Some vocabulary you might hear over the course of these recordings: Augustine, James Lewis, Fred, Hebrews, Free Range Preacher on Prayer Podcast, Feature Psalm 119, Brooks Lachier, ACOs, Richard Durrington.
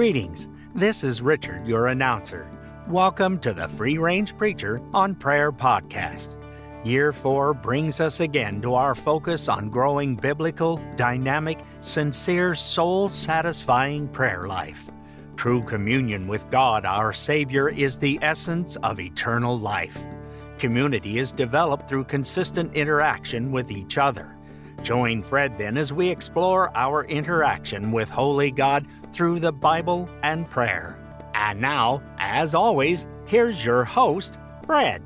Greetings. This is Richard, your announcer. Welcome to the Free Range Preacher on Prayer Podcast. Year 4 brings us again to our focus on growing biblical, dynamic, sincere, soul-satisfying prayer life. True communion with God, our Savior, is the essence of eternal life. Community is developed through consistent interaction with each other. Join Fred then as we explore our interaction with Holy God through the Bible and prayer. And now, as always, here's your host, Fred.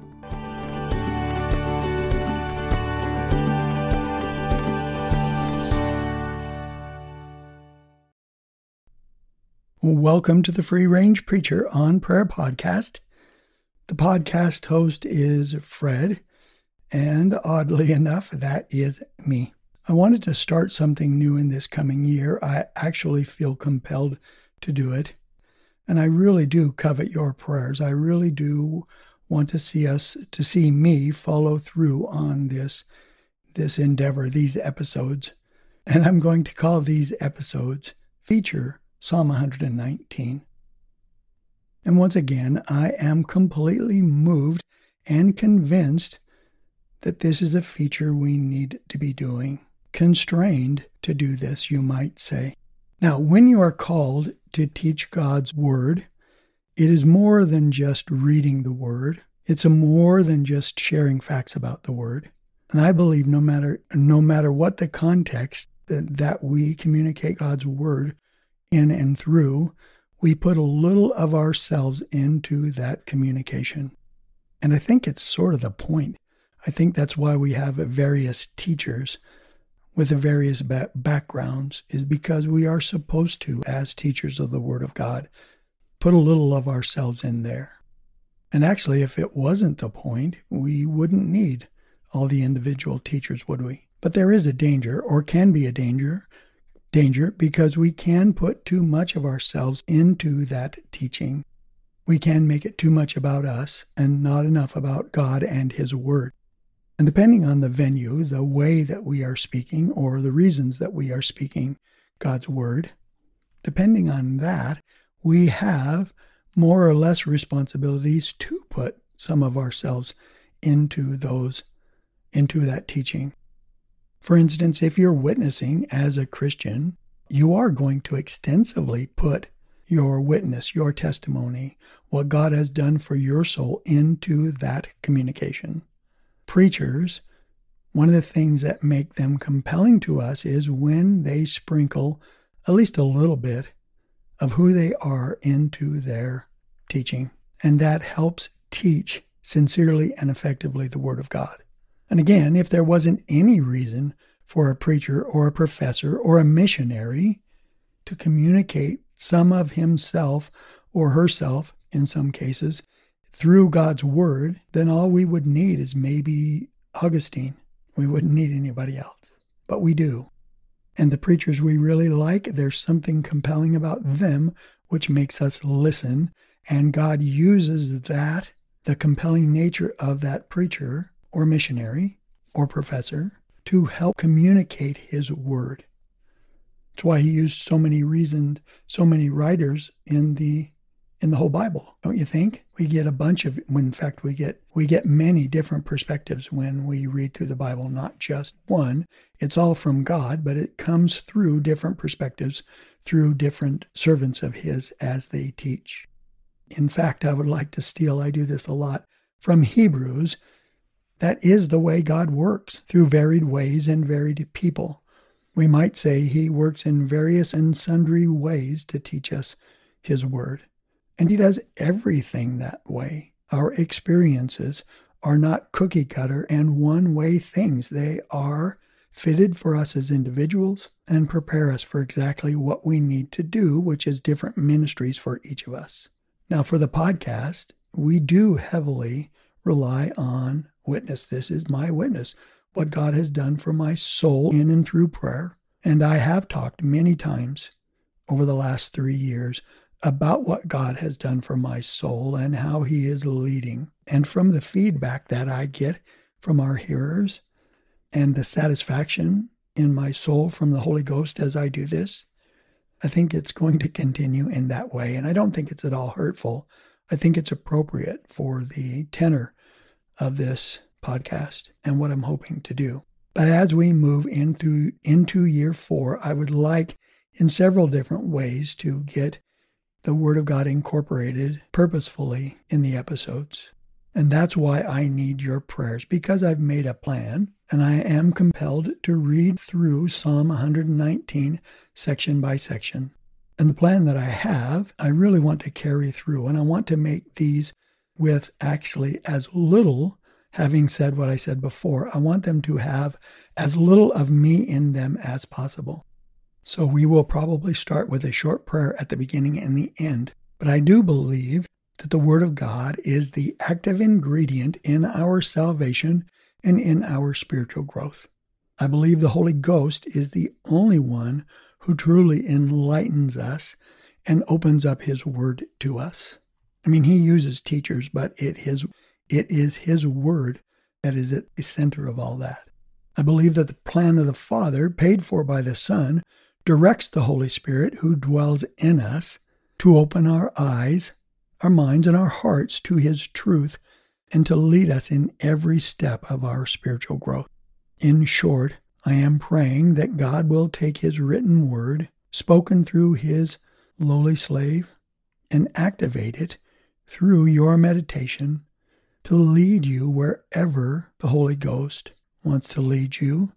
Welcome to the Free Range Preacher on Prayer Podcast. The podcast host is Fred, and oddly enough, that is me. I wanted to start something new in this coming year. I actually feel compelled to do it. And I really do covet your prayers. I really do want to see me follow through on this endeavor, these episodes. And I'm going to call these episodes Feature Psalm 119. And once again, I am completely moved and convinced that this is a feature we need to be doing. Constrained to do this, you might say. Now, when you are called to teach God's Word, it is more than just reading the Word. It's more than just sharing facts about the Word. And I believe no matter what the context that we communicate God's Word in and through, we put a little of ourselves into that communication. And I think it's sort of the point. I think that's why we have various teachers with the various backgrounds, is because we are supposed to, as teachers of the Word of God, put a little of ourselves in there. And actually, if it wasn't the point, we wouldn't need all the individual teachers, would we? But there is a danger, or can be a danger, because we can put too much of ourselves into that teaching. We can make it too much about us and not enough about God and His Word. And depending on the venue, the way that we are speaking, or the reasons that we are speaking God's Word, depending on that, we have more or less responsibilities to put some of ourselves into that teaching. For instance, if you're witnessing as a Christian, you are going to extensively put your witness, your testimony, what God has done for your soul into that communication. Preachers, one of the things that make them compelling to us is when they sprinkle at least a little bit of who they are into their teaching. And that helps teach sincerely and effectively the Word of God. And again, if there wasn't any reason for a preacher or a professor or a missionary to communicate some of himself or herself, in some cases, through God's Word, then all we would need is maybe Augustine. We wouldn't need anybody else, but we do. And the preachers we really like, there's something compelling about them, which makes us listen. And God uses that, the compelling nature of that preacher or missionary or professor, to help communicate His Word. That's why He used so many writers in the whole Bible, don't you think? We get a bunch of, in fact, we get many different perspectives when we read through the Bible, not just one. It's all from God, but it comes through different perspectives, through different servants of His as they teach. In fact, I would like to steal, I do this a lot, from Hebrews. That is the way God works, through varied ways and varied people. We might say He works in various and sundry ways to teach us His Word. And He does everything that way. Our experiences are not cookie cutter and one-way things. They are fitted for us as individuals and prepare us for exactly what we need to do, which is different ministries for each of us. Now, for the podcast, we do heavily rely on witness. This is my witness, what God has done for my soul in and through prayer. And I have talked many times over the last 3 years about what God has done for my soul and how He is leading. And from the feedback that I get from our hearers and the satisfaction in my soul from the Holy Ghost as I do this, I think it's going to continue in that way. And I don't think it's at all hurtful. I think it's appropriate for the tenor of this podcast and what I'm hoping to do. But as we move into year 4, I would like in several different ways to get the Word of God incorporated purposefully in the episodes. And that's why I need your prayers, because I've made a plan and I am compelled to read through Psalm 119 section by section. And the plan that I have, I really want to carry through, and I want to make these with actually as little, having said what I said before, I want them to have as little of me in them as possible. So we will probably start with a short prayer at the beginning and the end. But I do believe that the Word of God is the active ingredient in our salvation and in our spiritual growth. I believe the Holy Ghost is the only one who truly enlightens us and opens up His Word to us. I mean, He uses teachers, but it is His Word that is at the center of all that. I believe that the plan of the Father, paid for by the Son, directs the Holy Spirit who dwells in us to open our eyes, our minds, and our hearts to His truth and to lead us in every step of our spiritual growth. In short, I am praying that God will take His written Word, spoken through His lowly slave, and activate it through your meditation to lead you wherever the Holy Ghost wants to lead you,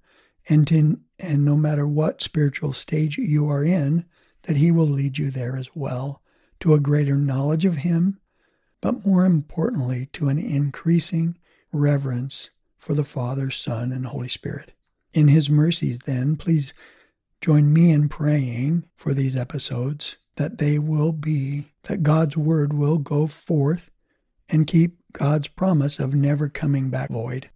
and no matter what spiritual stage you are in, that He will lead you there as well, to a greater knowledge of Him, but more importantly, to an increasing reverence for the Father, Son, and Holy Spirit. In His mercies, then, please join me in praying for these episodes, that God's Word will go forth and keep God's promise of never coming back void.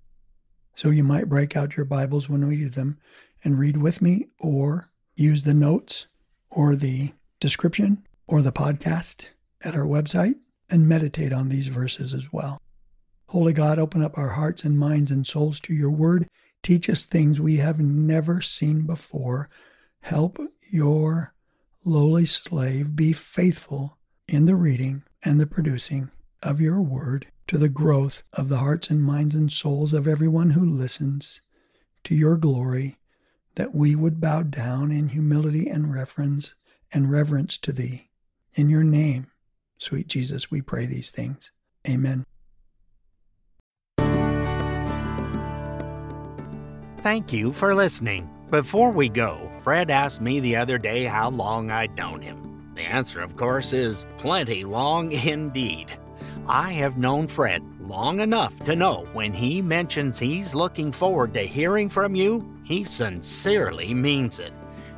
So you might break out your Bibles when we do them and read with me, or use the notes or the description or the podcast at our website and meditate on these verses as well. Holy God, open up our hearts and minds and souls to your word. Teach us things we have never seen before. Help your lowly slave be faithful in the reading and the producing of your word, to the growth of the hearts and minds and souls of everyone who listens, to your glory, that we would bow down in humility and reverence to thee. In your name, sweet Jesus, we pray these things. Amen. Thank you for listening. Before we go, Fred asked me the other day how long I'd known him. The answer, of course, is plenty long indeed. I have known Fred long enough to know when he mentions he's looking forward to hearing from you, he sincerely means it.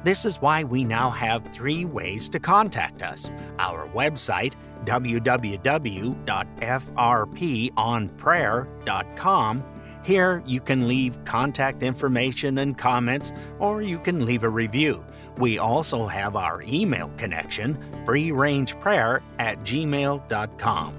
This is why we now have 3 ways to contact us. Our website, www.frponprayer.com. Here you can leave contact information and comments, or you can leave a review. We also have our email connection, freerangeprayer@gmail.com.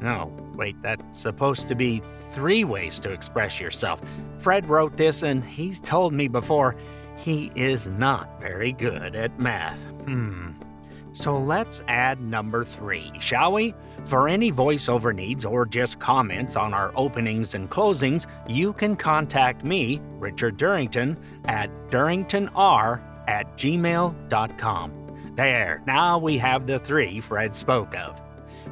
No, wait, that's supposed to be 3 ways to express yourself. Fred wrote this, and he's told me before he is not very good at math. So let's add number 3, shall we? For any voiceover needs or just comments on our openings and closings, you can contact me, Richard Durrington, at durringtonr@gmail.com. There, now we have the 3 Fred spoke of.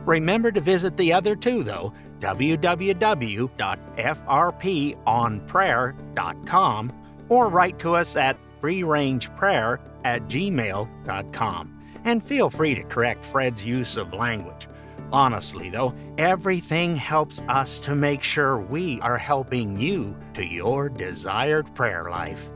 Remember to visit the other 2, though, www.frponprayer.com, or write to us at freerangeprayer@gmail.com. And feel free to correct Fred's use of language. Honestly, though, everything helps us to make sure we are helping you to your desired prayer life.